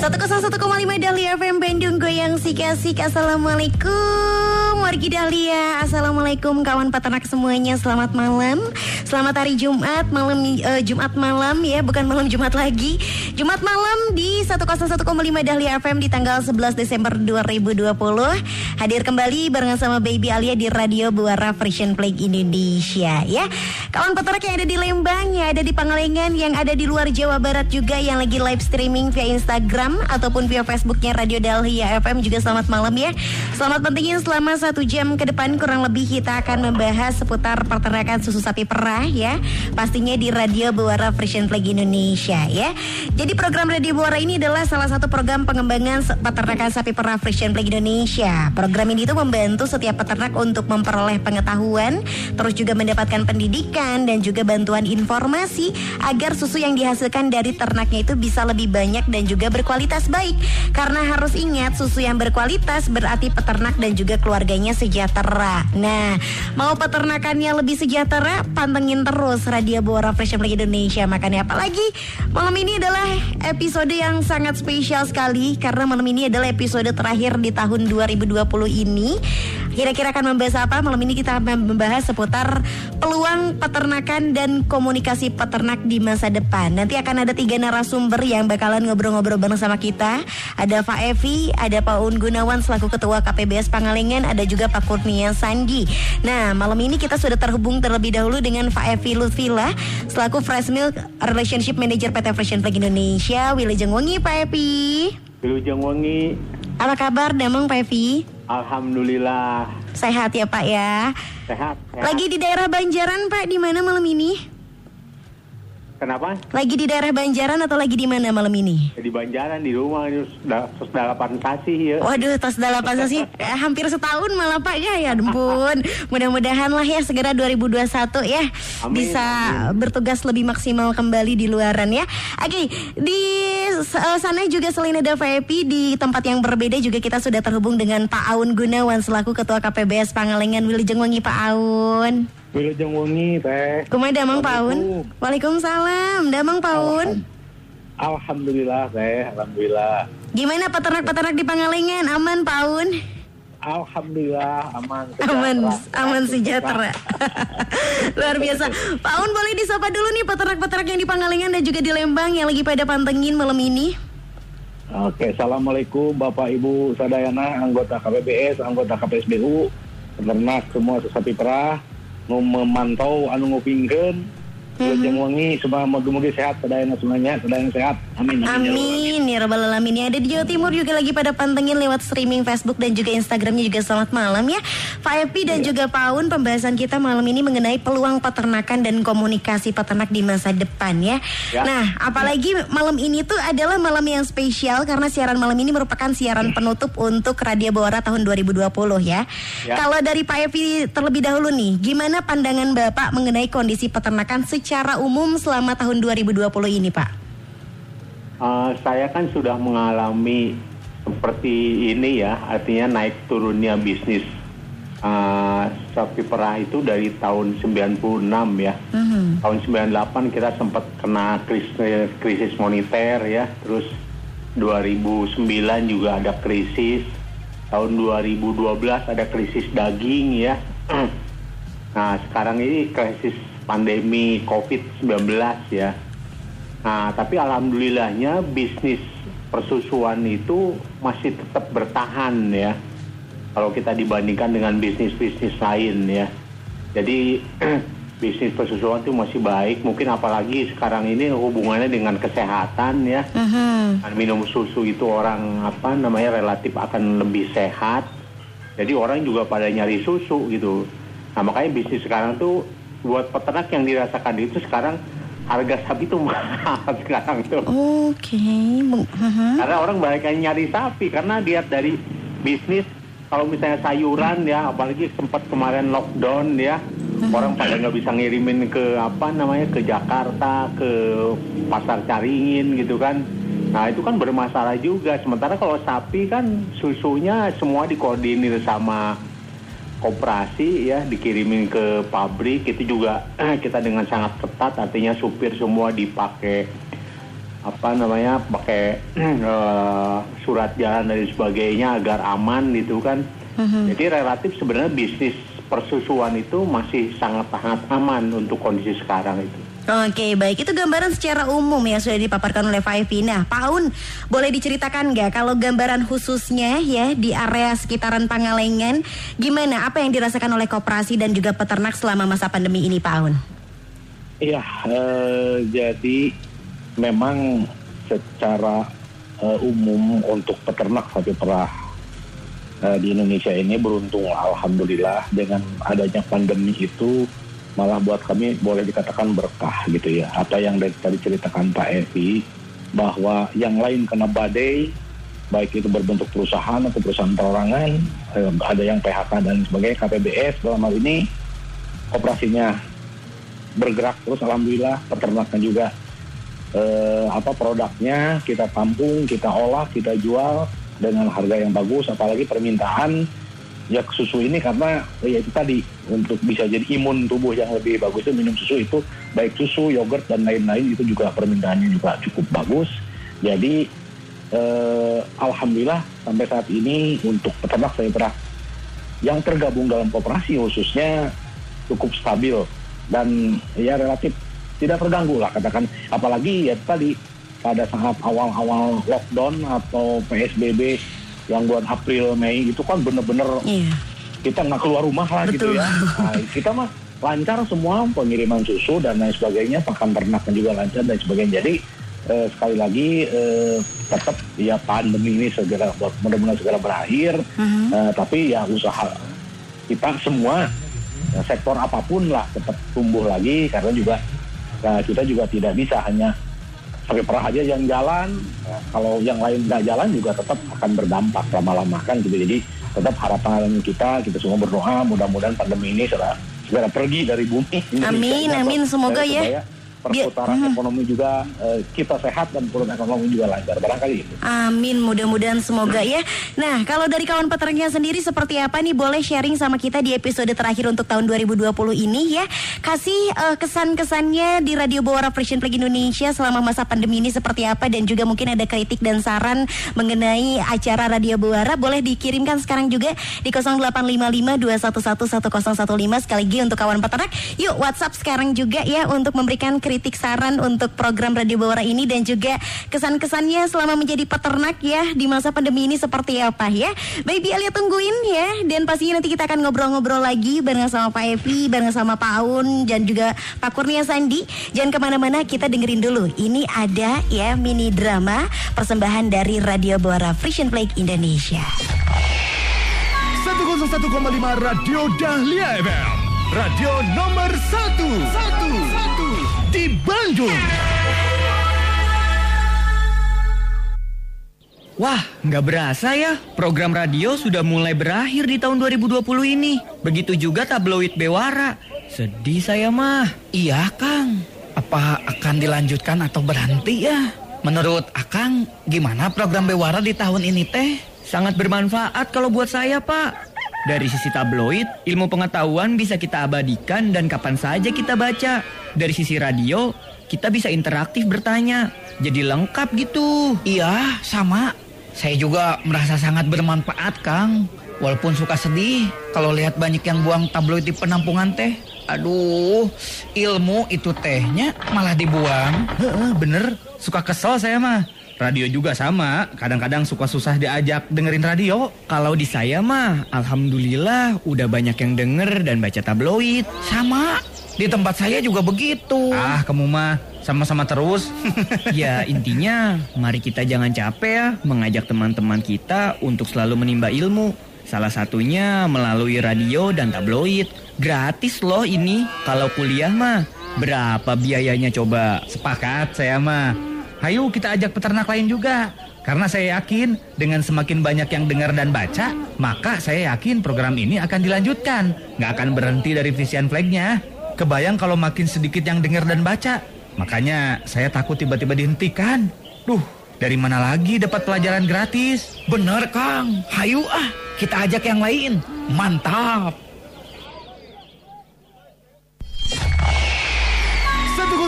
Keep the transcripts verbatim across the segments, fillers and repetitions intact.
seratus satu koma lima Dahlia F M Bandung Goyang Sika-Sik. Assalamualaikum wargi Dahlia. Assalamualaikum kawan peternak semuanya. Selamat malam. Selamat hari Jumat. Malam uh, Jumat malam ya. Bukan malam Jumat lagi. Jumat malam di seratus satu koma lima Dahlia F M di tanggal sebelas Desember dua ribu dua puluh. Hadir kembali barengan sama Baby Alia di Radio Buara Frisian Flag Indonesia ya. Kawan peternak yang ada di Lembang, yang ada di Pangalengan, yang ada di luar Jawa Barat juga, yang lagi live streaming via Instagram atau pun via Facebooknya Radio Dahlia F M juga selamat malam ya. Selamat pentingin selama satu jam ke depan kurang lebih kita akan membahas seputar peternakan susu sapi perah ya. Pastinya di Radio Buara Frisian Flag Indonesia ya. Jadi program Radio Buara ini adalah salah satu program pengembangan peternakan sapi perah Frisian Flag Indonesia. Program ini itu membantu setiap peternak untuk memperoleh pengetahuan, terus juga mendapatkan pendidikan dan juga bantuan informasi agar susu yang dihasilkan dari ternaknya itu bisa lebih banyak dan juga berkualitas baik. Baik, karena harus ingat susu yang berkualitas berarti peternak dan juga keluarganya sejahtera. Nah, mau peternakannya lebih sejahtera, pantengin terus Radio Buara Frisian Flag Indonesia. Makanya apalagi malam ini adalah episode yang sangat spesial sekali, karena malam ini adalah episode terakhir di tahun dua ribu dua puluh ini. Kira-kira akan membahas apa? Malam ini kita membahas seputar peluang peternakan dan komunikasi peternak di masa depan. Nanti akan ada tiga narasumber yang bakalan ngobrol-ngobrol bareng sama kita. Ada Pak Evi, ada Pak Un Gunawan selaku Ketua K P B S Pangalengan, ada juga Pak Kurnia Sandi. Nah, malam ini kita sudah terhubung terlebih dahulu dengan Pak Evi Lutfila selaku Fresh Milk Relationship Manager P T Frisian Flag Indonesia. Wilujeng Wengi Pak Evi. Wilujeng Wengi. Apa kabar Damang Pak Evi? Alhamdulillah. Sehat ya Pak ya? Sehat, sehat. Lagi di daerah Banjaran Pak, di mana malam ini? Kenapa? Lagi di daerah Banjaran atau lagi di mana malam ini? Di Banjaran, di rumah, tos dalapan kasih ya. Waduh, tos dalapan kasih eh, hampir setahun malah Pak ya, ya ampun. Mudah-mudahan lah ya segera dua ribu dua puluh satu ya. Amin, bisa amin. Bertugas lebih maksimal kembali di luaran ya. Oke, di sana juga selain ada V I P di tempat yang berbeda juga kita sudah terhubung dengan Pak Aun Gunawan selaku Ketua K P B S Pangalengan. Wilujeng Wengi Pak Aun. Wilujeng Wengi Teh. Kumaha Damang Pak Aun? Waalaikumsalam. Damang Pak Aun. Alhamdulillah Teh, alhamdulillah. Gimana peternak-peternak di Pangalengan? Aman Pak Aun? Alhamdulillah aman sejahtera. Aman, aman sejahtera. Luar biasa. Pak Un boleh disapa dulu nih peternak-peternak yang di Pangalengan dan juga di Lembang yang lagi pada pantengin malam ini. Oke, assalamualaikum Bapak Ibu Sadayana, anggota K P B S, anggota K P S B U, peternak semua sapi perah, mau memantau anu ngupingkeun. Wilujeng Wengi, semua moga-moga sehat, sadayana semuanya, sadayana sehat. Amin. Amin ya rabbal alamin. Ada di Jawa Timur juga lagi pada pantengin lewat streaming Facebook dan juga Instagramnya juga selamat malam ya. Pak Epi dan juga Pak Un, pembahasan kita malam ini mengenai peluang peternakan dan komunikasi peternak di masa depan ya. ya. Nah, apalagi ya. Malam ini tuh adalah malam yang spesial karena siaran malam ini merupakan siaran penutup untuk Radio Buara tahun dua ribu dua puluh ya. ya. Kalau dari Pak Epi terlebih dahulu nih, gimana pandangan Bapak mengenai kondisi peternakan secara Secara umum selama tahun dua ribu dua puluh ini Pak? Uh, saya kan sudah mengalami seperti ini ya, artinya naik turunnya bisnis uh, sapi perah itu dari tahun sembilan puluh enam ya. Uh-huh. Tahun sembilan puluh delapan kita sempat kena krisis, krisis moneter ya, terus dua ribu sembilan juga ada krisis, tahun dua ribu dua belas ada krisis daging ya. Nah sekarang ini krisis pandemi covid sembilan belas ya. Nah, tapi alhamdulillahnya bisnis persusuan itu masih tetap bertahan ya. Kalau kita dibandingkan dengan bisnis-bisnis lain ya. Jadi bisnis persusuan itu masih baik. Mungkin apalagi sekarang ini hubungannya dengan kesehatan ya. Uh-huh. Nah, minum susu itu orang apa namanya relatif akan lebih sehat. Jadi orang juga pada nyari susu gitu. Nah, makanya bisnis sekarang tuh buat peternak yang dirasakan itu sekarang harga sapi itu mahal sekarang tuh. Oke. Okay. Uh-huh. Karena orang banyak yang nyari sapi karena lihat dari bisnis, kalau misalnya sayuran ya, apalagi sempat kemarin lockdown ya, uh-huh. orang pada nggak bisa ngirimin ke apa namanya ke Jakarta, ke pasar Caringin gitu kan. Nah itu kan bermasalah juga. Sementara kalau sapi kan susunya semua dikoordinir sama koperasi ya, dikirimin ke pabrik. Itu juga eh, kita dengan sangat ketat, artinya supir semua dipakai apa namanya pakai eh, surat jalan dan sebagainya agar aman gitu kan. Uh-huh. Jadi relatif sebenarnya bisnis persusuan itu masih sangat-sangat aman untuk kondisi sekarang itu. Oke, baik, itu gambaran secara umum ya sudah dipaparkan oleh Faifi. Nah, Pak Un, boleh diceritakan nggak kalau gambaran khususnya ya di area sekitaran Pangalengan, gimana apa yang dirasakan oleh koperasi dan juga peternak selama masa pandemi ini, Pak Un? Iya, eh, jadi memang secara eh, umum untuk peternak sapi perah eh, di Indonesia ini beruntung alhamdulillah dengan adanya pandemi itu. Malah buat kami boleh dikatakan berkah gitu ya. Apa yang dari tadi ceritakan Pak Evi, bahwa yang lain kena badai, baik itu berbentuk perusahaan atau perusahaan perorangan, ada yang P H K dan sebagainya, K P B S dalam hal ini operasinya bergerak terus alhamdulillah. Peternakan juga eh, apa produknya kita tampung, kita olah, kita jual dengan harga yang bagus, apalagi permintaan ya susu ini karena ya itu tadi untuk bisa jadi imun tubuh yang lebih bagus itu minum susu itu, baik susu, yogurt dan lain-lain itu juga permintaannya juga cukup bagus. Jadi eh, alhamdulillah sampai saat ini untuk peternak sapi perah yang tergabung dalam koperasi khususnya cukup stabil dan ya relatif tidak terganggu lah katakan, apalagi ya tadi pada saat awal-awal lockdown atau P S B B yang bulan April Mei itu kan benar-benar yeah. kita nggak keluar rumah lah. Betul. Gitu ya. Nah, kita mah lancar semua pengiriman susu dan lain sebagainya, pakan ternaknya juga lancar dan sebagainya. Jadi eh, sekali lagi eh, tetap ya pandemi ini segera benar-benar segera berakhir. Uh-huh. eh, tapi ya usaha kita semua ya, sektor apapun lah tetap tumbuh lagi karena juga nah, kita juga tidak bisa hanya sapi perah aja yang jalan, nah, kalau yang lain nggak jalan juga tetap akan berdampak lama-lama kan gitu. Jadi tetap harapan kita, kita semua berdoa mudah-mudahan pandemi ini segera, segera pergi dari bumi Indonesia. Amin, ini, amin, semoga ya. Perputaran Biar, ekonomi juga eh, kita sehat dan perut ekonomi juga lancar barangkali itu. Amin, mudah-mudahan semoga ya. Nah, kalau dari kawan peternaknya sendiri seperti apa nih, boleh sharing sama kita di episode terakhir untuk tahun dua ribu dua puluh ini ya. Kasih eh, kesan-kesannya di Radio Bawara Frisian Plague Indonesia selama masa pandemi ini seperti apa, dan juga mungkin ada kritik dan saran mengenai acara Radio Bawara boleh dikirimkan sekarang juga di nol delapan lima lima dua satu satu satu nol satu lima. Sekali lagi untuk kawan peternak, yuk WhatsApp sekarang juga ya untuk memberikan kritik kritik saran untuk program Radio Bawara ini dan juga kesan-kesannya selama menjadi peternak ya di masa pandemi ini seperti apa ya. Baby Alia tungguin ya, dan pastinya nanti kita akan ngobrol-ngobrol lagi bareng sama Pak Evi, bareng sama Pak Aun dan juga Pak Kurnia Sandi. Jangan kemana-mana, kita dengerin dulu. Ini ada ya mini drama persembahan dari Radio Bawara Frisian Plague Indonesia. seratus satu koma lima Radio Dahlia F M, radio nomor satu di Bandung. Wah, nggak berasa ya, program radio sudah mulai berakhir di tahun dua ribu dua puluh ini. Begitu juga tabloid Bewara. Sedih saya mah. Iya, Kang. Apa akan dilanjutkan atau berhenti ya? Menurut Akang, gimana program Bewara di tahun ini teh? Sangat bermanfaat kalau buat saya, Pak. Dari sisi tabloid, ilmu pengetahuan bisa kita abadikan dan kapan saja kita baca. Dari sisi radio, kita bisa interaktif bertanya. Jadi lengkap gitu. Iya, sama. Saya juga merasa sangat bermanfaat, Kang. Walaupun suka sedih kalau lihat banyak yang buang tabloid di penampungan teh. Aduh, ilmu itu tehnya malah dibuang. Heeh, bener. Suka kesel saya mah. Radio juga sama, kadang-kadang suka susah diajak dengerin radio. Kalau di saya mah, alhamdulillah udah banyak yang denger dan baca tabloid. Sama, di tempat saya juga begitu. Ah, kamu mah sama-sama terus. Ya, intinya mari kita jangan capek ya mengajak teman-teman kita untuk selalu menimba ilmu. Salah satunya melalui radio dan tabloid. Gratis loh ini, kalau kuliah mah Berapa biayanya coba? Sepakat saya mah. Hayu kita ajak peternak lain juga. Karena saya yakin dengan semakin banyak yang dengar dan baca, maka saya yakin program ini akan dilanjutkan. Nggak akan berhenti dari Frisian Flag-nya. Kebayang kalau makin sedikit yang dengar dan baca. Makanya saya takut tiba-tiba dihentikan. Duh, dari mana lagi dapat pelajaran gratis? Bener, Kang. Hayu ah, kita ajak yang lain. Mantap.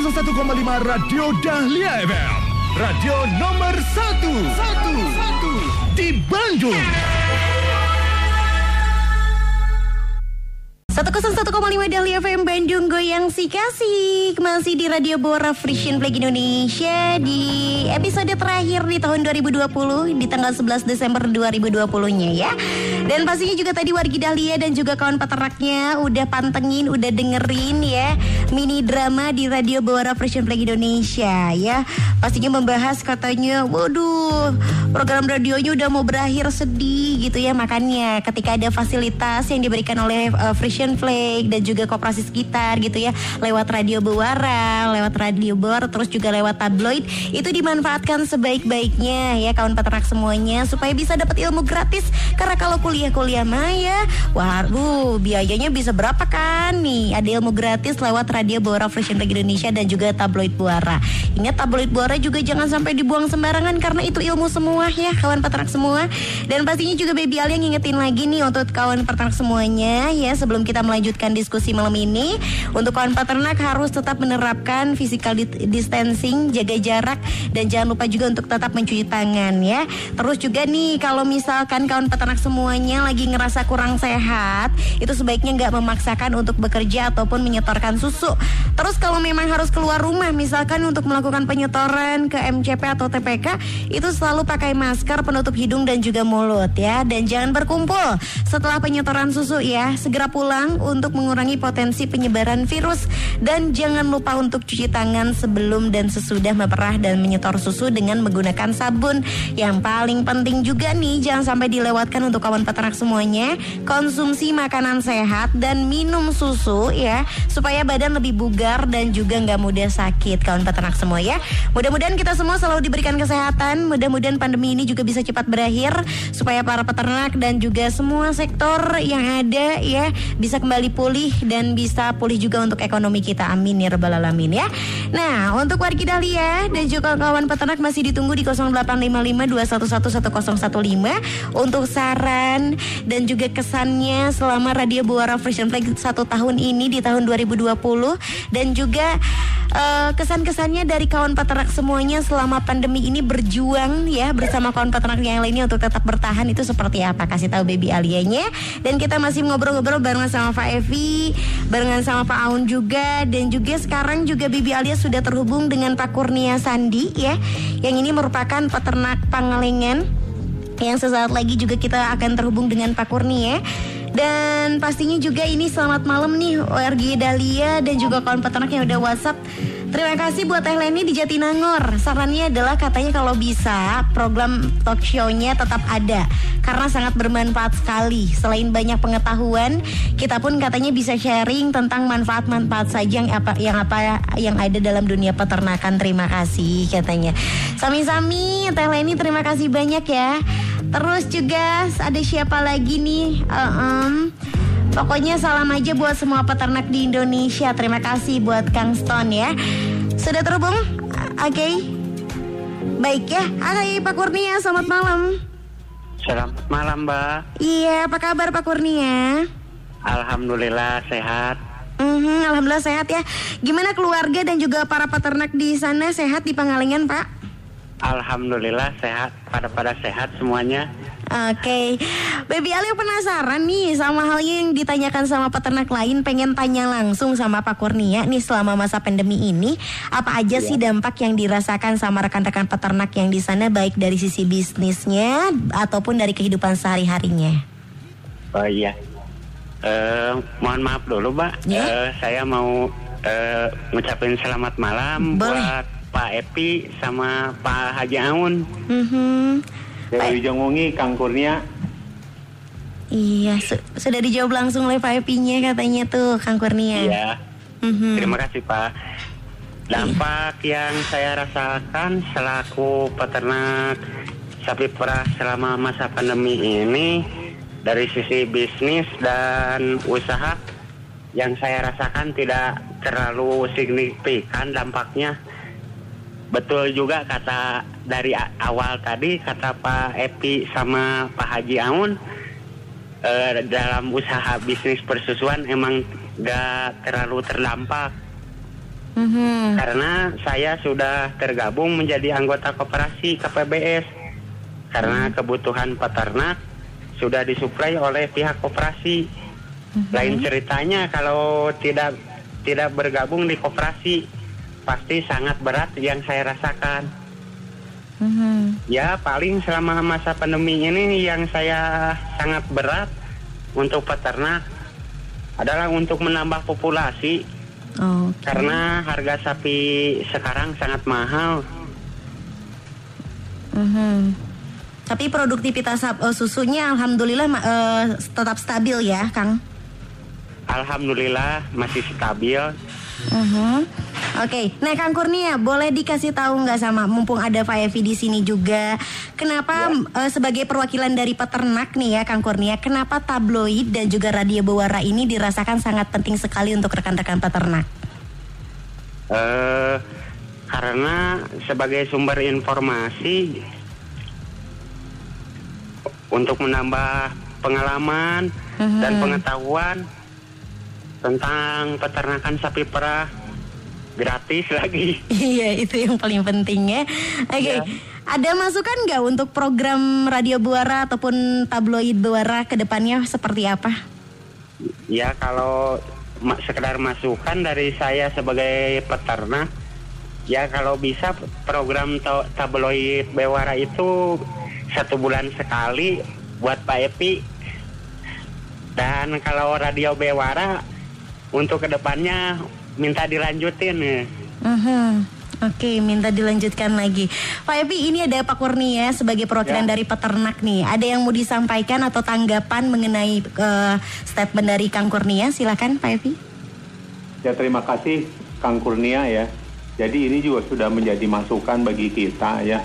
seratus satu koma lima Radio Dahlia F M, radio nomor satu, satu, satu di Bandung. seratus satu koma lima Dahlia F M Bandung, goyang si kasih. Masih di Radio Bora Frisian Flag Indonesia di episode terakhir di tahun dua ribu dua puluh, di tanggal sebelas Desember dua ribu dua puluh-nya ya. Dan pastinya juga tadi wargi Dahlia dan juga kawan peternaknya udah pantengin, udah dengerin ya mini drama di Radio Bora Frisian Flag Indonesia ya. Pastinya membahas katanya, waduh program radionya udah mau berakhir, sedih gitu ya. Makanya ketika ada fasilitas yang diberikan oleh uh, Frisian Flag dan juga Koperasi Sekitar gitu ya, lewat Radio Bora, lewat Radio Bor, terus juga lewat tabloid, itu dimanfaatkan sebaik-baiknya ya kawan peternak semuanya, supaya bisa dapat ilmu gratis. Karena kalau kuliah-kuliah maya, wah bu, biayanya bisa berapa kan nih? Ada ilmu gratis lewat Radio Bora Frisian Flag Indonesia dan juga tabloid Bora. Ingat, tabloid Bora juga jangan sampai dibuang sembarangan, karena itu ilmu semua ya kawan peternak semua. Dan pastinya juga Baby Alia ngingetin lagi nih untuk kawan peternak semuanya ya, sebelum kita melanjutkan diskusi malam ini, untuk kawan peternak harus tetap menerapkan physical distancing, jaga jarak, dan jangan lupa juga untuk tetap mencuci tangan ya. Terus juga nih, kalau misalkan kawan peternak semuanya lagi ngerasa kurang sehat, itu sebaiknya nggak memaksakan untuk bekerja ataupun menyetorkan susu. Terus kalau memang harus keluar rumah, misalkan untuk melakukan penyetoran ke M C P atau T P K, itu selalu pakai masker, penutup hidung dan juga mulut ya. Dan jangan berkumpul setelah penyetoran susu ya. Segera pulang untuk mengurangi potensi penyebaran virus. Dan jangan lupa untuk cuci tangan sebelum dan sesudah memerah dan menyetor susu dengan menggunakan sabun. Yang paling penting juga nih, jangan sampai dilewatkan untuk kawan peternak semuanya, konsumsi makanan sehat dan minum susu ya, supaya badan lebih bugar dan juga nggak mudah sakit kawan peternak semua ya. Mudah-mudahan kita semua selalu diberikan kesehatan, mudah-mudahan pandemi ini juga bisa cepat berakhir, supaya para peternak dan juga semua sektor yang ada ya bisa kembali pulih, dan bisa pulih juga untuk ekonomi kita, amin ya rabbal alamin ya. Nah, untuk wargi Dahlia dan juga kawan peternak masih ditunggu di nol delapan lima lima dua satu satu satu nol satu lima untuk saran dan juga kesannya selama Radio Bora Frisian Flag satu tahun ini di tahun dua ribu dua puluh, dan juga uh, kesan-kesannya dari kawan peternak semuanya selama pandemi ini berjuang ya bersama kawan peternak yang lainnya untuk tetap bertahan itu seperti apa, kasih tahu Baby Alianya. Dan kita masih ngobrol-ngobrol barengan sama Pak Evi, barengan sama Pak Aun juga, dan juga sekarang juga Baby Alia sudah terhubung dengan Pak Kurnia Sandi ya, yang ini merupakan peternak Pangalengan, yang sesaat lagi juga kita akan terhubung dengan Pak Kurnia. Dan pastinya juga ini selamat malam nih wargi Dahlia dan juga kawan peternak yang udah WhatsApp. Terima kasih buat Teh Leni di Jatinangor. Sarannya adalah katanya kalau bisa program talk show-nya tetap ada, karena sangat bermanfaat sekali. Selain banyak pengetahuan, kita pun katanya bisa sharing tentang manfaat-manfaat saja yang apa, yang apa yang ada dalam dunia peternakan. Terima kasih katanya. Sami-sami Teh Leni, terima kasih banyak ya. Terus juga ada siapa lagi nih? Uh, um. Pokoknya salam aja buat semua peternak di Indonesia. Terima kasih buat Kang Stone ya. Sudah terhubung? Oke. Okay. Baik ya. Hai Pak Kurnia, selamat malam. Selamat malam, Mbak. Iya, apa kabar Pak Kurnia? Alhamdulillah sehat. Mm-hmm, alhamdulillah sehat ya. Gimana keluarga dan juga para peternak di sana, sehat di Pangalengan, Pak? Alhamdulillah sehat. Pada-pada sehat semuanya. Oke, okay. Baby Alia penasaran nih sama halnya yang ditanyakan sama peternak lain, pengen tanya langsung sama Pak Kurnia nih, selama masa pandemi ini apa aja ya. sih dampak yang dirasakan sama rekan-rekan peternak yang di sana, baik dari sisi bisnisnya ataupun dari kehidupan sehari-harinya? Oh iya, uh, mohon maaf dulu Mbak, yeah? uh, saya mau uh, ngucapin selamat malam. Boleh. Buat Pak Epi sama Pak Haji Aun. Mm-hmm. Dari Jongongi, Kang Kurnia. Iya, su- sudah dijawab langsung oleh Pak Epinya katanya tuh, Kang Kurnia. Iya. Mm-hmm. Terima kasih Pak. Dampak yang saya rasakan selaku peternak sapi perah selama masa pandemi ini dari sisi bisnis dan usaha yang saya rasakan tidak terlalu signifikan dampaknya. Betul juga kata dari awal tadi, kata Pak Epi sama Pak Haji Aun, eh, dalam usaha bisnis persusuan emang gak terlalu terdampak. Mm-hmm. Karena saya sudah tergabung menjadi anggota koperasi K P B S. Karena kebutuhan peternak sudah disuplai oleh pihak koperasi. Mm-hmm. Lain ceritanya kalau tidak tidak bergabung di koperasi, pasti sangat berat yang saya rasakan. Mm-hmm. Ya paling selama masa pandemi ini yang saya sangat berat untuk peternak adalah untuk menambah populasi. Oh, okay. Karena harga sapi sekarang sangat mahal. Mm-hmm. Tapi produktivitas uh, susunya alhamdulillah uh, tetap stabil ya Kang? Alhamdulillah masih stabil. Uh-huh. Oke, okay. Nah Kang Kurnia, boleh dikasih tahu nggak sama, mumpung ada Pak Evi di sini juga, kenapa ya. uh, sebagai perwakilan dari peternak nih ya Kang Kurnia, kenapa tabloid dan juga radio Bewara ini dirasakan sangat penting sekali untuk rekan-rekan peternak? Uh, karena sebagai sumber informasi untuk menambah pengalaman uh-huh. dan pengetahuan tentang peternakan sapi perah, gratis lagi. Iya, itu yang paling penting ya. Oke, okay. Ya. Ada masukan nggak untuk program Radio Buara ataupun tabloid Buara ke depannya seperti apa? Ya, kalau ma- sekedar masukan dari saya sebagai peternak, ya kalau bisa program to- tabloid Buara itu satu bulan sekali buat Pak Epi. Dan kalau Radio Buara untuk kedepannya minta dilanjutin ya. Uh-huh. Oke, okay, minta dilanjutkan lagi. Pak Epi, ini ada Pak Kurnia sebagai perwakilan ya. Dari peternak nih. Ada yang mau disampaikan atau tanggapan mengenai uh, statement dari Kang Kurnia? Silakan Pak Epi. Ya, terima kasih Kang Kurnia ya. Jadi ini juga sudah menjadi masukan bagi kita ya.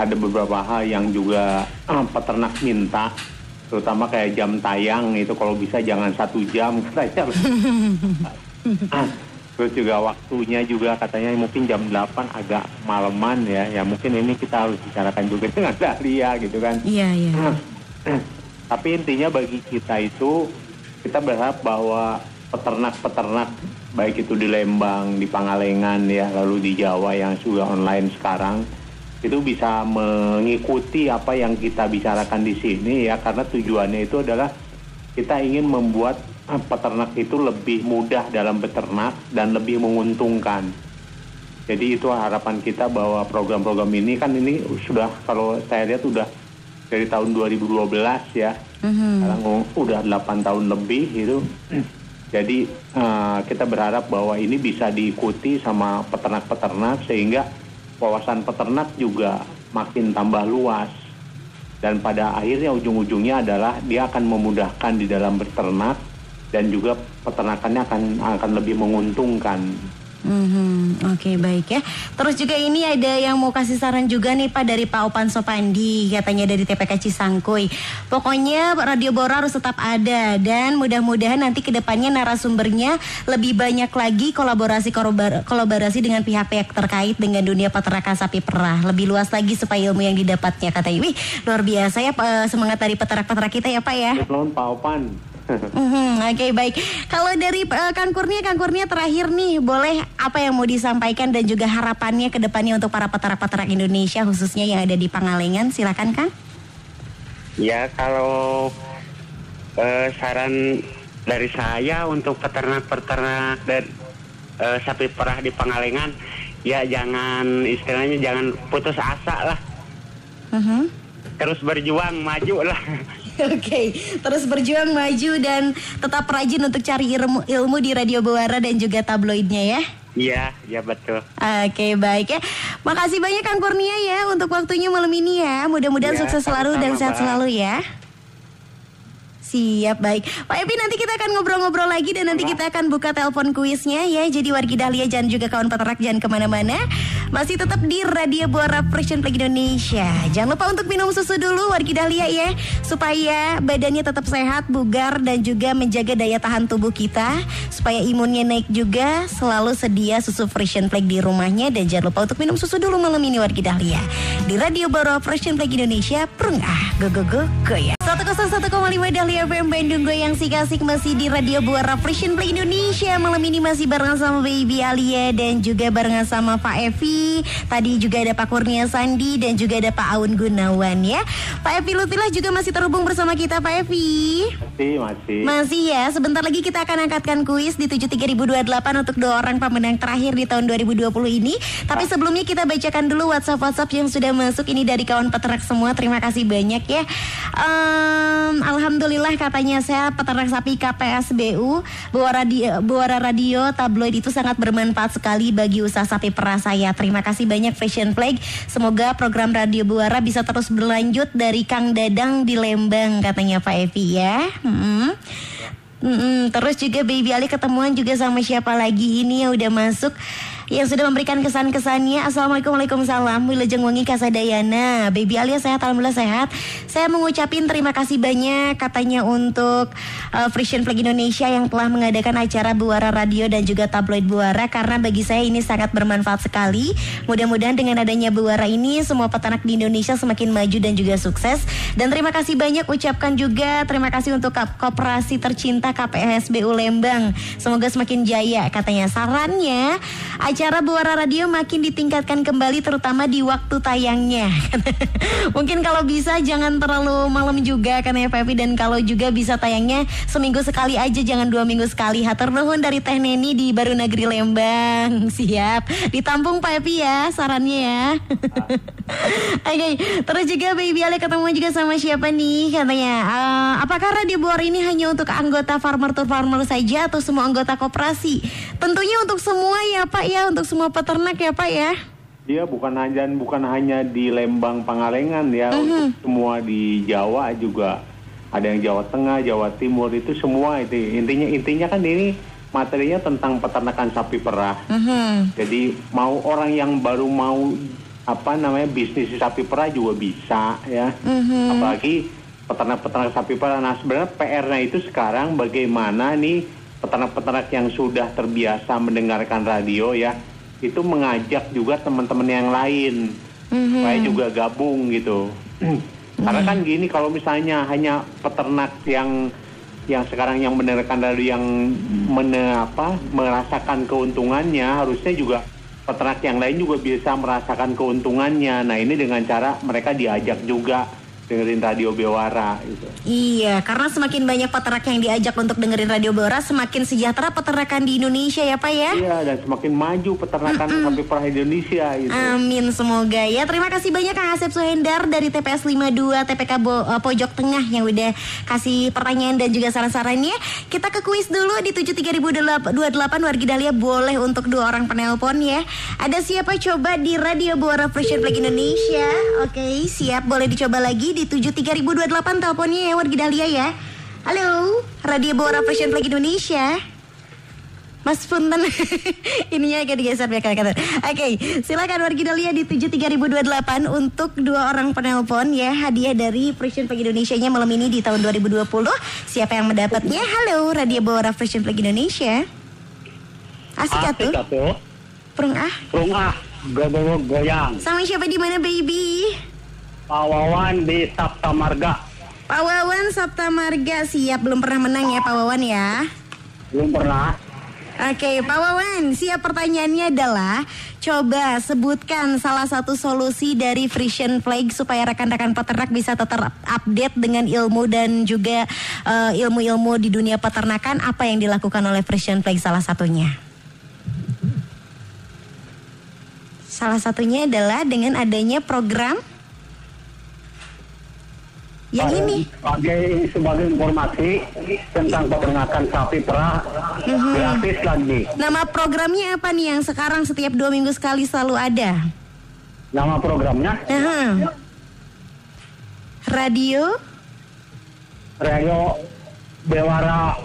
Ada beberapa hal yang juga uh, peternak minta, terutama kayak jam tayang itu kalau bisa jangan satu jam katanya. Ah, terus juga waktunya juga katanya mungkin jam delapan agak malaman ya. Ya mungkin ini kita harus bicarakan juga dengan Dahlia gitu kan. Iya, iya. Tapi intinya bagi kita itu, kita berharap bahwa peternak-peternak baik itu di Lembang, di Pangalengan ya, lalu di Jawa yang sudah online sekarang, itu bisa mengikuti apa yang kita bicarakan di sini ya, karena tujuannya itu adalah kita ingin membuat peternak itu lebih mudah dalam beternak dan lebih menguntungkan. Jadi itu harapan kita bahwa program-program ini kan ini sudah, kalau saya lihat udah dari tahun dua ribu dua belas ya, mm-hmm. sekarang udah delapan tahun lebih itu. Jadi uh, kita berharap bahwa ini bisa diikuti sama peternak-peternak sehingga wawasan peternak juga makin tambah luas, dan pada akhirnya ujung-ujungnya adalah dia akan memudahkan di dalam beternak dan juga peternakannya akan akan lebih menguntungkan. Mm-hmm. Oke, okay, baik ya. Terus juga ini ada yang mau kasih saran juga nih Pak dari Pak Opan Sopandi, katanya dari T P K Cisangkuy. Pokoknya Radio Bora harus tetap ada, dan mudah-mudahan nanti kedepannya narasumbernya lebih banyak lagi kolaborasi kolaborasi dengan pihak-pihak terkait dengan dunia peternakan sapi perah, lebih luas lagi supaya ilmu yang didapatnya, katanya. Wih, luar biasa ya Pak, semangat dari peternak-peternak kita ya Pak ya. Selamat Pak Opan. Mm-hmm, Oke okay, baik. Kalau dari uh, Kang Kurnia, Kang Kurnia terakhir nih, boleh apa yang mau disampaikan dan juga harapannya ke depannya untuk para peternak-peternak Indonesia khususnya yang ada di Pangalengan, silakan Kang. Ya, kalau uh, saran dari saya untuk peternak-peternak dan uh, sapi perah di Pangalengan, ya jangan istilahnya jangan putus asa lah. Uh-huh. Terus berjuang maju lah. Oke, okay. Terus berjuang maju dan tetap rajin untuk cari ilmu, ilmu di Radio Buara dan juga tabloidnya ya. Iya, ya betul. Oke, okay, baik ya. Makasih banyak Kang Kurnia ya untuk waktunya malam ini ya. Mudah-mudahan ya, sukses selalu dan sehat selalu ya. Siap, baik Pak Epi, nanti kita akan ngobrol-ngobrol lagi. Dan nanti kita akan buka telepon kuisnya ya. Jadi wargi Dahlia jangan juga kawan peternak jangan kemana-mana. Masih tetap di Radio Buara Presiden Play Indonesia. Jangan lupa untuk minum susu dulu wargi Dahlia ya, supaya badannya tetap sehat, bugar, dan juga menjaga daya tahan tubuh kita, supaya imunnya naik juga. Selalu sedia susu Frisian Flag di rumahnya. Dan jangan lupa untuk minum susu dulu malam ini wargi Dahlia. Di Radio Buara Presiden Play Indonesia. Prung ah, go go go go ya. seratus satu koma lima Dahlia F M Bandung Goyang Sikasik masih di Radio Buara Frisian Play Indonesia. Malam ini masih barengan sama Baby Alia dan juga barengan sama Pak Evi. Tadi juga ada Pak Kurnia Sandi dan juga ada Pak Aun Gunawan ya. Pak Evi Lutilah juga masih terhubung bersama kita Pak Evi. Masih, masih. Masih ya, sebentar lagi kita akan angkatkan kuis di tujuh tiga nol dua delapan untuk dua orang pemenang terakhir di tahun dua ribu dua puluh ini. Tapi sebelumnya kita bacakan dulu WhatsApp-WhatsApp yang sudah masuk ini dari kawan peternak semua. Terima kasih banyak ya. Um, Um, Alhamdulillah katanya saya peternak sapi K P S B U Buara Radio, Buara Radio Tabloid itu sangat bermanfaat sekali bagi usaha sapi perah saya. Terima kasih banyak Fashion Plague. Semoga program Radio Buara bisa terus berlanjut. Dari Kang Dadang di Lembang katanya Pak Evi ya. Hmm. Mm-mm. Terus juga Baby Ali ketemuan juga sama siapa lagi ini yang udah masuk, yang sudah memberikan kesan-kesannya. Assalamualaikum. Waalaikumsalam. Wilujeng Wengi Kasadayana. Baby Ali sehat, alhamdulillah sehat. Saya mengucapin terima kasih banyak katanya untuk uh, Frisian Flag Indonesia yang telah mengadakan acara Buara Radio dan juga Tabloid Buara, karena bagi saya ini sangat bermanfaat sekali. Mudah-mudahan dengan adanya Buara ini semua peternak di Indonesia semakin maju dan juga sukses. Dan terima kasih banyak ucapkan juga terima kasih untuk Koperasi Tercinta K P S B U Lembang. Semoga semakin jaya katanya. Sarannya acara Buara Radio makin ditingkatkan kembali, terutama di waktu tayangnya. Mungkin kalau bisa jangan terlalu malam juga katanya Pak Evi. Dan kalau juga bisa tayangnya seminggu sekali aja, jangan dua minggu sekali. Hatur nuhun dari Teh Neni di Barunagri Lembang. Siap, ditampung Pak Evi ya sarannya ya. Oke okay. Terus juga Baby Ale ketemu juga sama siapa nih katanya, uh, apakah Radio Buara ini hanya untuk anggota farmer to farmer saja atau semua anggota koperasi? Tentunya untuk semua ya Pak ya, untuk semua peternak ya Pak ya. Iya, bukan hanya bukan hanya di Lembang Pangalengan ya, uh-huh. Untuk semua di Jawa juga. Ada yang Jawa Tengah, Jawa Timur, itu semua itu. Intinya intinya kan ini materinya tentang peternakan sapi perah. Uh-huh. Jadi mau orang yang baru mau apa namanya bisnis sapi perah juga bisa ya. Uh-huh. Apalagi peternak-peternak sapi perah. Nah sebenarnya P R-nya itu sekarang bagaimana nih peternak-peternak yang sudah terbiasa mendengarkan radio ya, itu mengajak juga teman-teman yang lain mm-hmm. supaya juga gabung gitu. Mm-hmm. Karena kan gini, kalau misalnya hanya peternak yang yang sekarang yang mendengarkan radio yang mene, apa, merasakan keuntungannya, harusnya juga peternak yang lain juga bisa merasakan keuntungannya. Nah ini dengan cara mereka diajak juga dengerin Radio Buara gitu. Iya, karena semakin banyak peternak yang diajak untuk dengerin Radio Buara, semakin sejahtera peternakan di Indonesia ya Pak ya. Iya, dan semakin maju peternakan mm-mm. sapi perah Indonesia gitu. Amin, semoga ya. Terima kasih banyak Kang Asep Suhendar dari T P S lima puluh dua T P K Bo- uh, Pojok Tengah yang udah kasih pertanyaan dan juga saran-sarannya. Kita ke kuis dulu di tujuh tiga nol dua delapan wargi Dahlia boleh untuk dua orang penelpon ya. Ada siapa coba di Radio Buara Frisian Flag Indonesia? Oke, okay, siap, boleh dicoba lagi di tujuh tiga nol dua delapan teleponnya ya wargi Dahlia ya. Halo, Radio Buara Frisian Flag Indonesia. Mas Punten, ininya agak digeser ya kata-kata. Oke, okay, silakan wargi Dahlia di tujuh tiga nol dua delapan untuk dua orang penelpon ya, hadiah dari Frisian Flag Indonesia-nya malam ini di tahun dua ribu dua puluh. Siapa yang mendapatnya? Halo, Radio Buara Frisian Flag Indonesia. Asik atuh. Prung ah. Prung ah, gogo goyang. Sama siapa di mana baby? Pak Wawan di Sabta Marga. Pak Wawan Sabta Marga, siap. Belum pernah menang ya Pak Wawan ya? Belum pernah. Oke Pak Wawan, siap, pertanyaannya adalah coba sebutkan salah satu solusi dari Frisian Flag supaya rekan-rekan peternak bisa tetap update dengan ilmu dan juga uh, ilmu-ilmu di dunia peternakan. Apa yang dilakukan oleh Frisian Flag salah satunya? Salah satunya adalah dengan adanya program yang ini sebagai sebagai informasi tentang peternakan sapi perah mm-hmm. gratis lagi. Nama programnya apa nih yang sekarang setiap dua minggu sekali selalu ada? Nama programnya? Uh-huh. Radio. Radio Dewara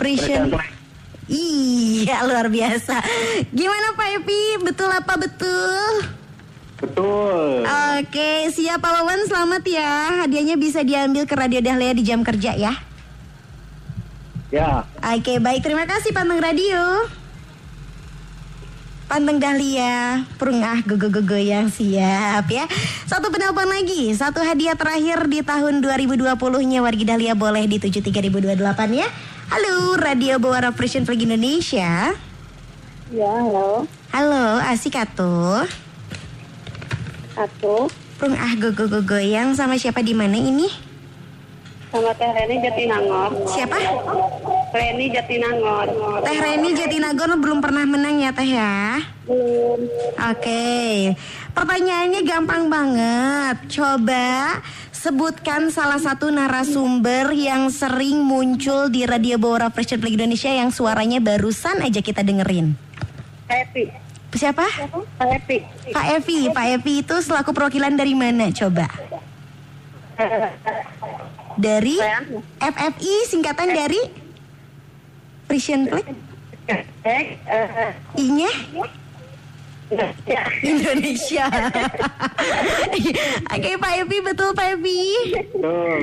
Prison. Iya, luar biasa. Gimana Pak Epi? Betul apa betul? Betul. Oke, siap Pak Wawan, selamat ya. Hadiahnya bisa diambil ke Radio Dahlia di jam kerja ya. Ya. Oke, baik, terima kasih Panteng Radio. Panteng Dahlia, perungah gogo-gogo yang siap ya. Satu penelpon lagi, satu hadiah terakhir di tahun dua ribu dua puluh-nya Wargi Dahlia boleh di tujuh tiga nol dua delapan ya. Halo, Radio Bawara Prison Flag Indonesia. Ya, halo. Halo, asik atuh. Atuh. Prung ah gogo gogo goyang sama siapa di mana ini? Sama Teh Reni Jatinangor. Siapa? Reni Jatinangor. Teh Reni Jatinangor belum pernah menang ya Teh ya? Belum. Oke. Okay. Pertanyaannya gampang banget. Coba sebutkan salah satu narasumber yang sering muncul di Radio Bawara Prison Flag Indonesia yang suaranya barusan aja kita dengerin. Pak Epi. Siapa? Pak Epi. Pak Epi. Pak Epi itu selaku perwakilan dari mana? Coba. Dari F F I, singkatan dari Prison Flag. I-nya? Indonesia. Oke okay, Pak Epi, betul Pak Epi?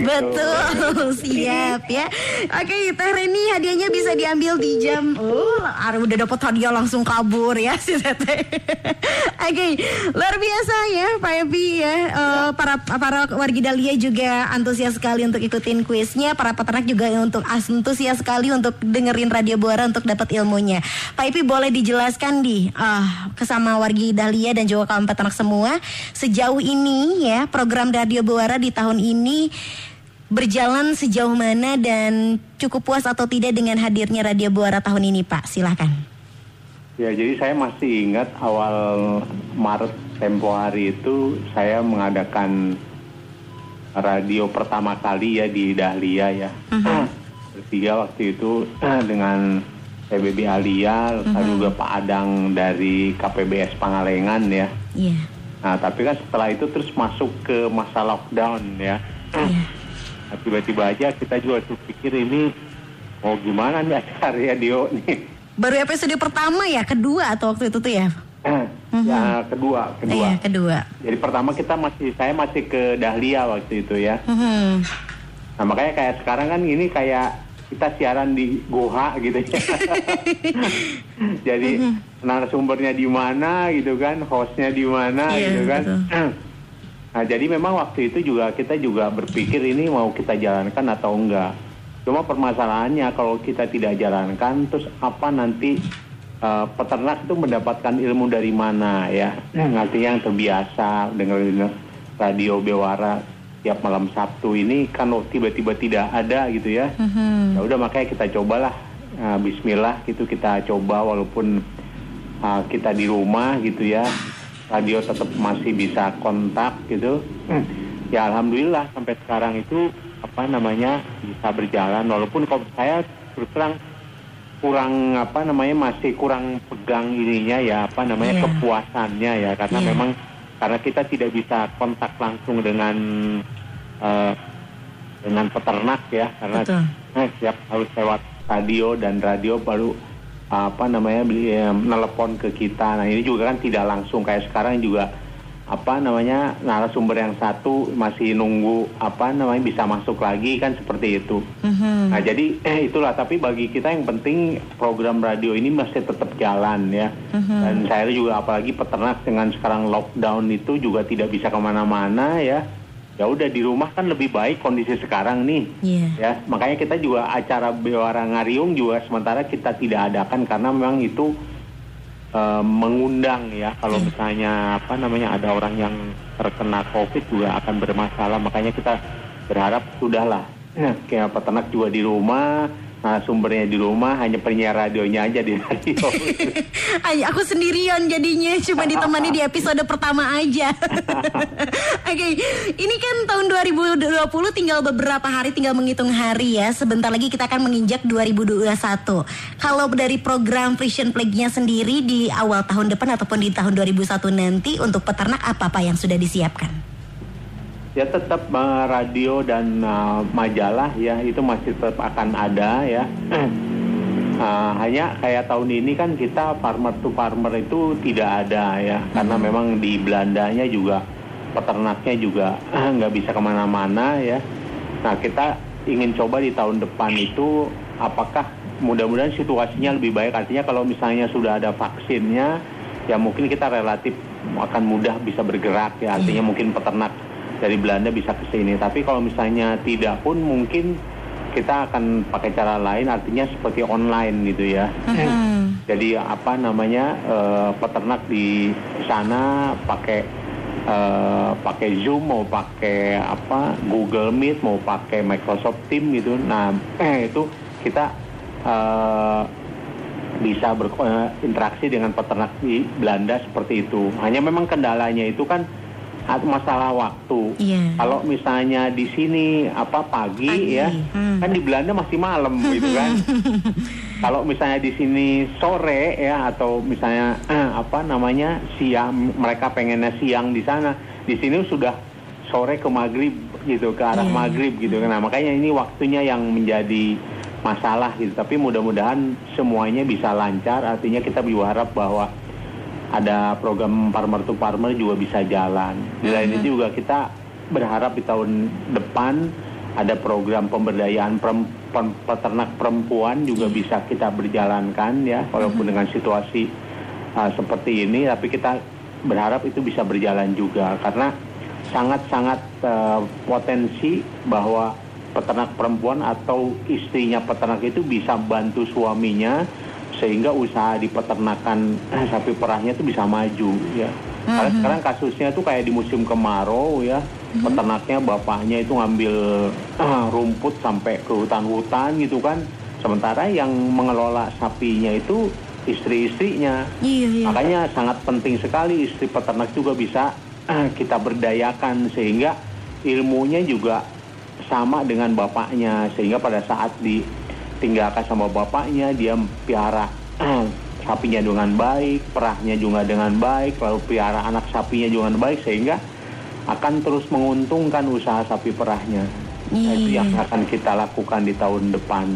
Betul, siap ya. Oke okay, Teh Reni, hadiahnya bisa diambil di jam. Oh, udah dapat hadiah langsung kabur ya si Tete. Oke, okay, luar biasa ya Pak Epi ya. Uh, para para wargi Dahlia juga antusias sekali untuk ikutin kuisnya. Para peternak juga untuk antusias sekali untuk dengerin Radio Bawara untuk dapat ilmunya. Pak Epi, boleh dijelaskan di uh, kesama Wargi Dahlia dan juga kaum peternak semua, sejauh ini ya program Radio Bawara di tahun ini berjalan sejauh mana dan cukup puas atau tidak dengan hadirnya Radio Bawara tahun ini Pak? Silahkan. Ya, jadi saya masih ingat awal Maret tempo hari itu saya mengadakan radio pertama kali ya di Dahlia ya. Uh-huh. Bertiga waktu itu dengan P B B Alia, lalu mm-hmm. juga Pak Adang dari K P B S Pangalengan ya. Iya. Yeah. Nah, tapi kan setelah itu terus masuk ke masa lockdown ya. Yeah. Nah, tiba-tiba aja kita juga berpikir ini mau gimana nih acara radio nih. Baru episode pertama ya, kedua atau waktu itu tuh ya? Eh, mm-hmm. Ya kedua, kedua. Iya, kedua. Jadi pertama kita masih, saya masih ke Dahlia waktu itu ya. Mm-hmm. Nah, makanya kayak sekarang kan ini kayak kita siaran di Goha gitu ya. Jadi mm-hmm. narasumbernya di mana gitu kan, hostnya di mana yeah, gitu kan. Betul. Nah, jadi memang waktu itu juga kita juga berpikir ini mau kita jalankan atau enggak. Cuma permasalahannya kalau kita tidak jalankan, terus apa nanti uh, peternak itu mendapatkan ilmu dari mana ya? Mm. Nanti yang terbiasa dengerin Radio Bawara tiap malam Sabtu ini kan tiba-tiba tidak ada gitu ya. Mm-hmm. Ya udah, makanya kita cobalah, uh, bismillah gitu kita coba walaupun uh, kita di rumah gitu ya. Radio tetap masih bisa kontak gitu. Mm. Ya alhamdulillah sampai sekarang itu apa namanya bisa berjalan walaupun kalau saya terus terang kurang apa namanya masih kurang pegang ininya ya apa namanya yeah. kepuasannya ya karena yeah. memang karena kita tidak bisa kontak langsung dengan uh, dengan peternak ya karena eh, siap harus lewat radio dan radio baru uh, apa namanya uh, nelpon ke kita. Nah ini juga kan tidak langsung kayak sekarang juga apa namanya narasumber yang satu masih nunggu apa namanya bisa masuk lagi kan seperti itu. Mm-hmm. Nah jadi eh, itulah tapi bagi kita yang penting program radio ini masih tetap jalan ya. Mm-hmm. Dan saya juga apalagi peternak dengan sekarang lockdown itu juga tidak bisa kemana-mana ya. Ya udah di rumah kan lebih baik kondisi sekarang nih. Yeah. Ya makanya kita juga acara Bawara Ngariung juga sementara kita tidak adakan karena memang itu Uh, mengundang ya kalau yeah. misalnya apa namanya ada orang yang terkena COVID juga akan bermasalah, makanya kita berharap sudahlah yeah. kayak peternak juga di rumah, nah, sumbernya di rumah, hanya penyiar radionya aja di radio. Aku sendirian jadinya cuma ditemani di episode pertama aja. Oke, okay. Ini kan tahun dua ribu dua puluh tinggal beberapa hari, tinggal menghitung hari ya. Sebentar lagi kita akan menginjak dua ribu dua puluh satu. Kalau dari program Prison Flag-nya sendiri di awal tahun depan ataupun di tahun dua ribu satu nanti untuk peternak apa-apa yang sudah disiapkan? Ya tetap uh, radio dan uh, majalah ya itu masih tetap akan ada ya. Uh, hanya kayak tahun ini kan kita farmer to farmer itu tidak ada ya, karena memang di Belandanya juga peternaknya juga nggak bisa kemana-mana ya. Nah kita ingin coba di tahun depan itu apakah mudah-mudahan situasinya lebih baik, artinya kalau misalnya sudah ada vaksinnya ya mungkin kita relatif akan mudah bisa bergerak ya, artinya mungkin peternak dari Belanda bisa ke sini. Tapi kalau misalnya tidak pun mungkin kita akan pakai cara lain, artinya seperti online gitu ya. Mm-hmm. Jadi apa namanya uh, peternak di sana pakai uh, pakai Zoom, mau pakai apa Google Meet, mau pakai Microsoft Team gitu. Nah eh, itu kita uh, bisa berinteraksi dengan peternak di Belanda seperti itu. Hanya memang kendalanya itu kan masalah waktu. Yeah. Kalau misalnya di sini apa pagi, pagi. ya, hmm. kan di Belanda masih malam gitu kan. Kalau misalnya di sini sore ya, atau misalnya eh, apa namanya siang, mereka pengennya siang di sana, di sini sudah sore ke maghrib gitu, ke arah yeah. maghrib gitu. Nah makanya ini waktunya yang menjadi masalah gitu. Tapi mudah-mudahan semuanya bisa lancar. Artinya kita berharap bahwa ada program Farmer to Farmer juga bisa jalan. Di lain itu juga kita berharap di tahun depan ada program pemberdayaan perem, pem, peternak perempuan juga bisa kita berjalankan ya, walaupun dengan situasi uh, seperti ini. Tapi kita berharap itu bisa berjalan juga karena sangat-sangat uh, potensi bahwa peternak perempuan atau istrinya peternak itu bisa bantu suaminya, sehingga usaha di peternakan eh, sapi perahnya itu bisa maju ya. Mm-hmm. Karena sekarang kasusnya itu kayak di musim kemarau ya, mm-hmm. peternaknya bapaknya itu ngambil eh, rumput sampai ke hutan-hutan gitu kan, sementara yang mengelola sapinya itu istri-istrinya. Mm-hmm. Makanya sangat penting sekali istri peternak juga bisa eh, kita berdayakan sehingga ilmunya juga sama dengan bapaknya, sehingga pada saat di tinggalkan sama bapaknya, dia piara sapinya dengan baik, perahnya juga dengan baik, lalu piara anak sapinya juga dengan baik, sehingga akan terus menguntungkan usaha sapi perahnya. Nah, itu yang akan kita lakukan di tahun depan.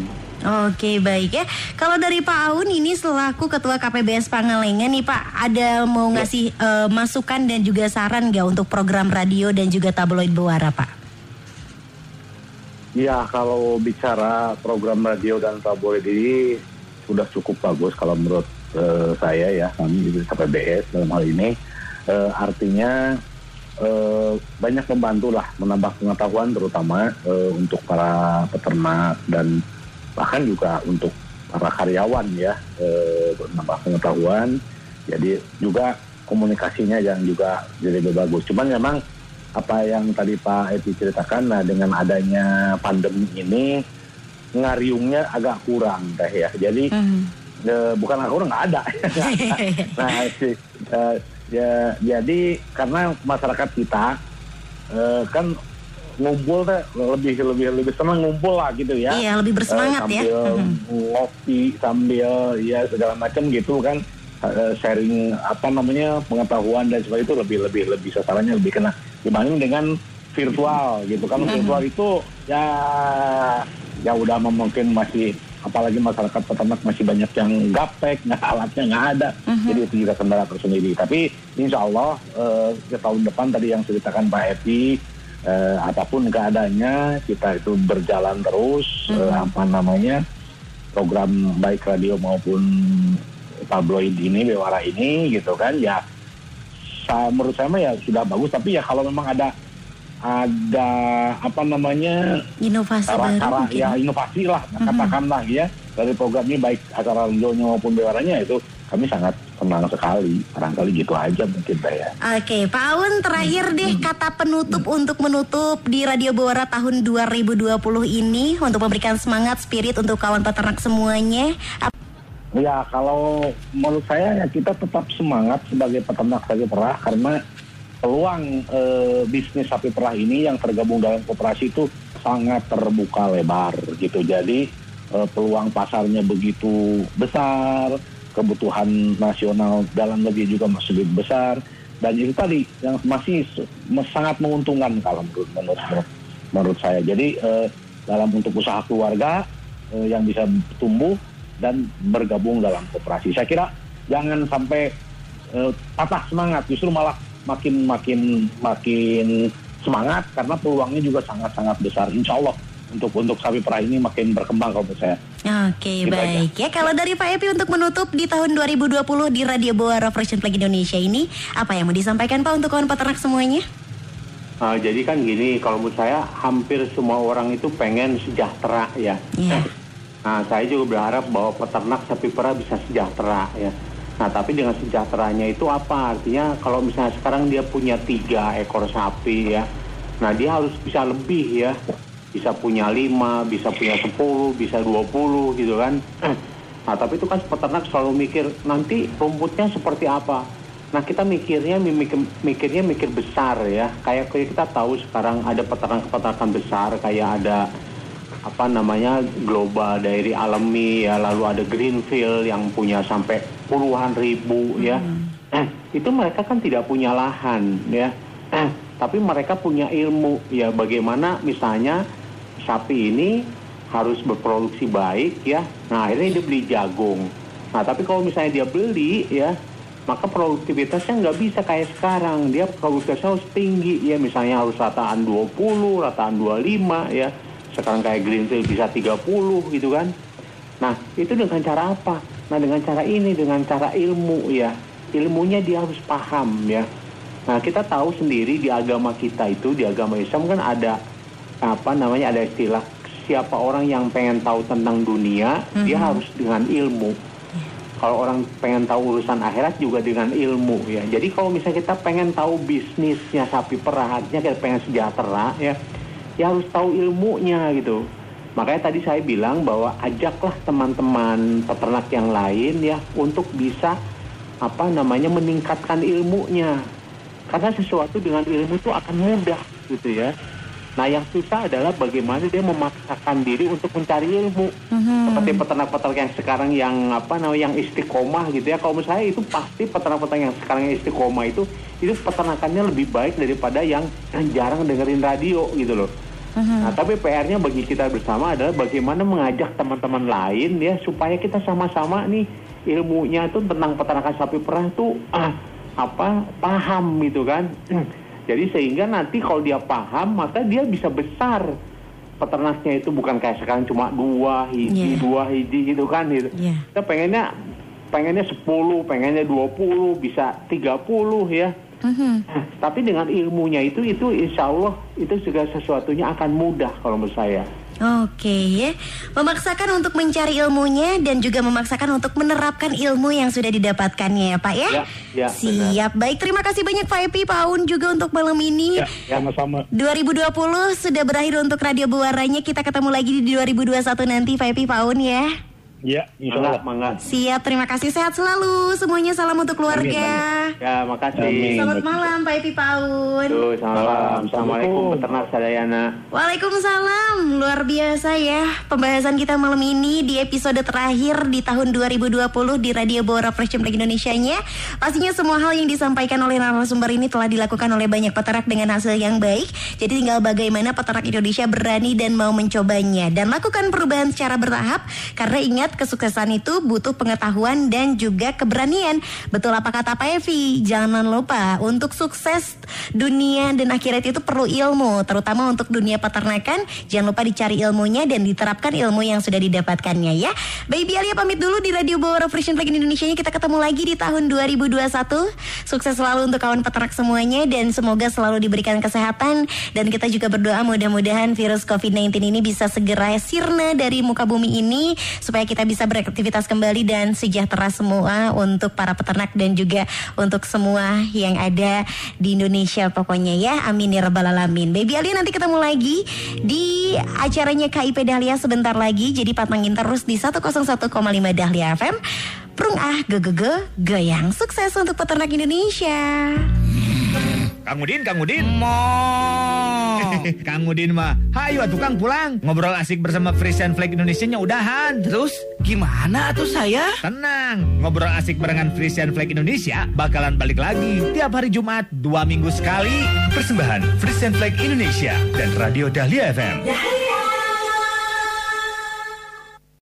Oke, baik ya. Kalau dari Pak Aun ini selaku Ketua K P B S Pangalengan nih Pak, ada mau ngasih ya. uh, masukan dan juga saran nggak untuk program radio dan juga tabloid Bewara Pak? Ya, kalau bicara program radio dan tabloid ini sudah cukup bagus kalau menurut uh, saya ya, kami di K P B S dalam hal ini. Uh, artinya uh, banyak membantu lah, menambah pengetahuan terutama uh, untuk para peternak dan bahkan juga untuk para karyawan ya, uh, menambah pengetahuan. Jadi juga komunikasinya yang juga jadi lebih bagus. Cuman memang apa yang tadi Pak Edi ceritakan, nah dengan adanya pandemi ini ngariungnya agak kurang teh ya, jadi mm. e, bukan agak kurang, nggak ada. Nah si, e, ya, jadi karena masyarakat kita e, kan ngumpul teh lebih lebih lebih senang ngumpul lah gitu ya, iya lebih bersemangat e, sambil ya, sambil ngopi sambil ya segala macam gitu kan, e, sharing apa namanya pengetahuan dan sebagainya itu lebih lebih lebih sasarannya lebih kena dibanding dengan virtual gitu kan. Virtual itu ya ya udah mungkin masih, apalagi masyarakat peternak masih banyak yang gaptek, nggak alatnya nggak ada, uh-huh. jadi itu juga kendala tersendiri. Tapi insya Allah eh, ke tahun depan tadi yang ceritakan Pak Epi, eh, apapun keadaannya kita itu berjalan terus, uh-huh. eh, apa namanya program baik radio maupun tabloid ini Bewara ini gitu kan ya. Menurut saya ya sudah bagus, tapi ya kalau memang ada ada apa namanya inovasi baru ya inovasi lah mm-hmm. katakanlah ya dari program ini baik acara radionya maupun Bewaranya, itu kami sangat senang sekali. Barangkali gitu aja mungkin saya. Oke, Pak Aun terakhir deh mm-hmm. kata penutup mm-hmm. untuk menutup di Radio Bewara tahun dua ribu dua puluh ini untuk memberikan semangat spirit untuk kawan peternak semuanya. Ya kalau menurut saya ya kita tetap semangat sebagai peternak sapi perah, karena peluang e, bisnis sapi perah ini yang tergabung dalam koperasi itu sangat terbuka lebar gitu. Jadi e, peluang pasarnya begitu besar, kebutuhan nasional dalam negeri juga masih besar. Dan itu tadi yang masih sangat menguntungkan kalau menurut menurut, menurut saya. Jadi eh, dalam untuk usaha keluarga eh, yang bisa tumbuh dan bergabung dalam koperasi. Saya kira jangan sampai eh, patah semangat, justru malah makin makin makin semangat karena peluangnya juga sangat-sangat besar. Insya Allah untuk untuk sapi perah ini makin berkembang kalau menurut saya. Oke, baik aja. Ya kalau dari Pak Epi untuk menutup di tahun dua ribu dua puluh di Radio Boaro Freshman Plug Indonesia ini, apa yang mau disampaikan Pak untuk kawan peternak semuanya? Uh, jadi kan gini, kalau menurut saya hampir semua orang itu pengen sejahtera ya. Yeah. Nah saya juga berharap bahwa peternak sapi perah bisa sejahtera ya. Nah tapi dengan sejahteranya itu apa? Artinya kalau misalnya sekarang dia punya tiga ekor sapi ya, nah dia harus bisa lebih ya, bisa punya lima, bisa punya sepuluh, bisa dua puluh gitu kan. Nah tapi itu kan peternak selalu mikir nanti rumputnya seperti apa. Nah kita mikirnya mikir, mikirnya mikir besar ya. Kayak kita tahu sekarang ada peternak-peternakan besar kayak ada apa namanya Global Dairy Alami ya, lalu ada Greenfield yang punya sampai puluhan ribu ya. Mm. Eh, itu mereka kan tidak punya lahan ya. Eh, tapi mereka punya ilmu ya, bagaimana misalnya sapi ini harus berproduksi baik ya. Nah, akhirnya dia beli jagung. Nah, tapi kalau misalnya dia beli ya, maka produktivitasnya nggak bisa kayak sekarang. Dia produktivitasnya harus tinggi ya, misalnya harus rataan dua puluh, rataan dua puluh lima ya. Sekarang kayak Greenfield bisa tiga puluh gitu kan. Nah itu dengan cara apa? Nah dengan cara ini, dengan cara ilmu ya. Ilmunya dia harus paham ya. Nah kita tahu sendiri di agama kita itu, di agama Islam kan ada apa namanya, ada istilah siapa orang yang pengen tahu tentang dunia, mm-hmm. dia harus dengan ilmu. Kalau orang pengen tahu urusan akhirat juga dengan ilmu ya. Jadi kalau misalnya kita pengen tahu bisnisnya sapi perah, artinya kita pengen sejahtera ya, ya harus tahu ilmunya gitu. Makanya tadi saya bilang bahwa ajaklah teman-teman peternak yang lain ya untuk bisa apa namanya meningkatkan ilmunya. Karena sesuatu dengan ilmu itu akan mudah gitu ya. Nah yang susah adalah bagaimana dia memaksakan diri untuk mencari ilmu. Mm-hmm. Seperti peternak-peternak yang sekarang yang apa namanya yang istiqomah gitu ya. Kalau menurut saya itu pasti peternak-peternak yang sekarang yang istiqomah itu itu peternakannya lebih baik daripada yang jarang dengerin radio gitu loh. Mm-hmm. Nah tapi P R-nya bagi kita bersama adalah bagaimana mengajak teman-teman lain ya supaya kita sama-sama nih ilmunya tuh tentang peternakan sapi perah tuh ah, apa paham gitu kan. Jadi sehingga nanti kalau dia paham maka dia bisa besar peternaknya itu, bukan kayak sekarang cuma dua hiji, yeah. dua hiji gitu kan gitu. Yeah. Kita pengennya pengennya sepuluh, pengennya dua puluh, bisa tiga puluh ya. Mm-hmm. Tapi dengan ilmunya itu itu insya Allah itu segala sesuatunya akan mudah kalau menurut saya. Oke ya, memaksakan untuk mencari ilmunya dan juga memaksakan untuk menerapkan ilmu yang sudah didapatkannya ya Pak ya, ya, ya siap, benar. Baik, terima kasih banyak Pak Epi, Pak Aun juga untuk malam ini ya, ya, sama-sama. dua ribu dua puluh sudah berakhir untuk Radio Buaranya, kita ketemu lagi di dua ribu dua puluh satu nanti Pak Epi, Pak Aun ya. Ya, insyaallah. Siap, terima kasih, sehat selalu semuanya, salam untuk keluarga. Amin, amin. Ya, makasih. Amin. Selamat malam Pak Epi, Pak Aun. Duh, selamat malam. Assalamualaikum peternak sadayana. Waalaikumsalam. Luar biasa ya pembahasan kita malam ini di episode terakhir di tahun dua ribu dua puluh di Radio Boaro Freshman Plug Indonesia-nya. Pastinya semua hal yang disampaikan oleh narasumber ini telah dilakukan oleh banyak peternak dengan hasil yang baik. Jadi tinggal bagaimana peternak Indonesia berani dan mau mencobanya dan lakukan perubahan secara bertahap, karena ingat kesuksesan itu butuh pengetahuan dan juga keberanian. Betul apa kata Pak Evi? Jangan lupa untuk sukses dunia dan akhirat itu perlu ilmu, terutama untuk dunia peternakan. Jangan lupa dicari ilmunya dan diterapkan ilmu yang sudah didapatkannya ya. Baby Alia pamit dulu di Radio Boaro Freshman Plug Indonesia. Kita ketemu lagi di tahun dua ribu dua puluh satu. Sukses selalu untuk kawan peternak semuanya dan semoga selalu diberikan kesehatan, dan kita juga berdoa mudah-mudahan virus covid sembilan belas ini bisa segera sirna dari muka bumi ini supaya kita bisa beraktivitas kembali dan sejahtera semua untuk para peternak dan juga untuk semua yang ada di Indonesia pokoknya ya. Amin ya rabbal alamin. Baby Alia nanti ketemu lagi di acaranya K I P Dahlia sebentar lagi, jadi pantengin terus di seratus satu koma lima Dahlia F M. Prung ah gegege goyang, sukses untuk peternak Indonesia. Kang Udin, Kang Udin. Mo. Kang Udin mah, hayu tukang pulang. Ngobrol asik bersama Frisian Flag Indonesia-nya udahan. Terus gimana atuh saya? Tenang, ngobrol asik barengan Frisian Flag Indonesia bakalan balik lagi tiap hari Jumat dua minggu sekali. Persembahan Frisian Flag Indonesia dan Radio Dahlia F M.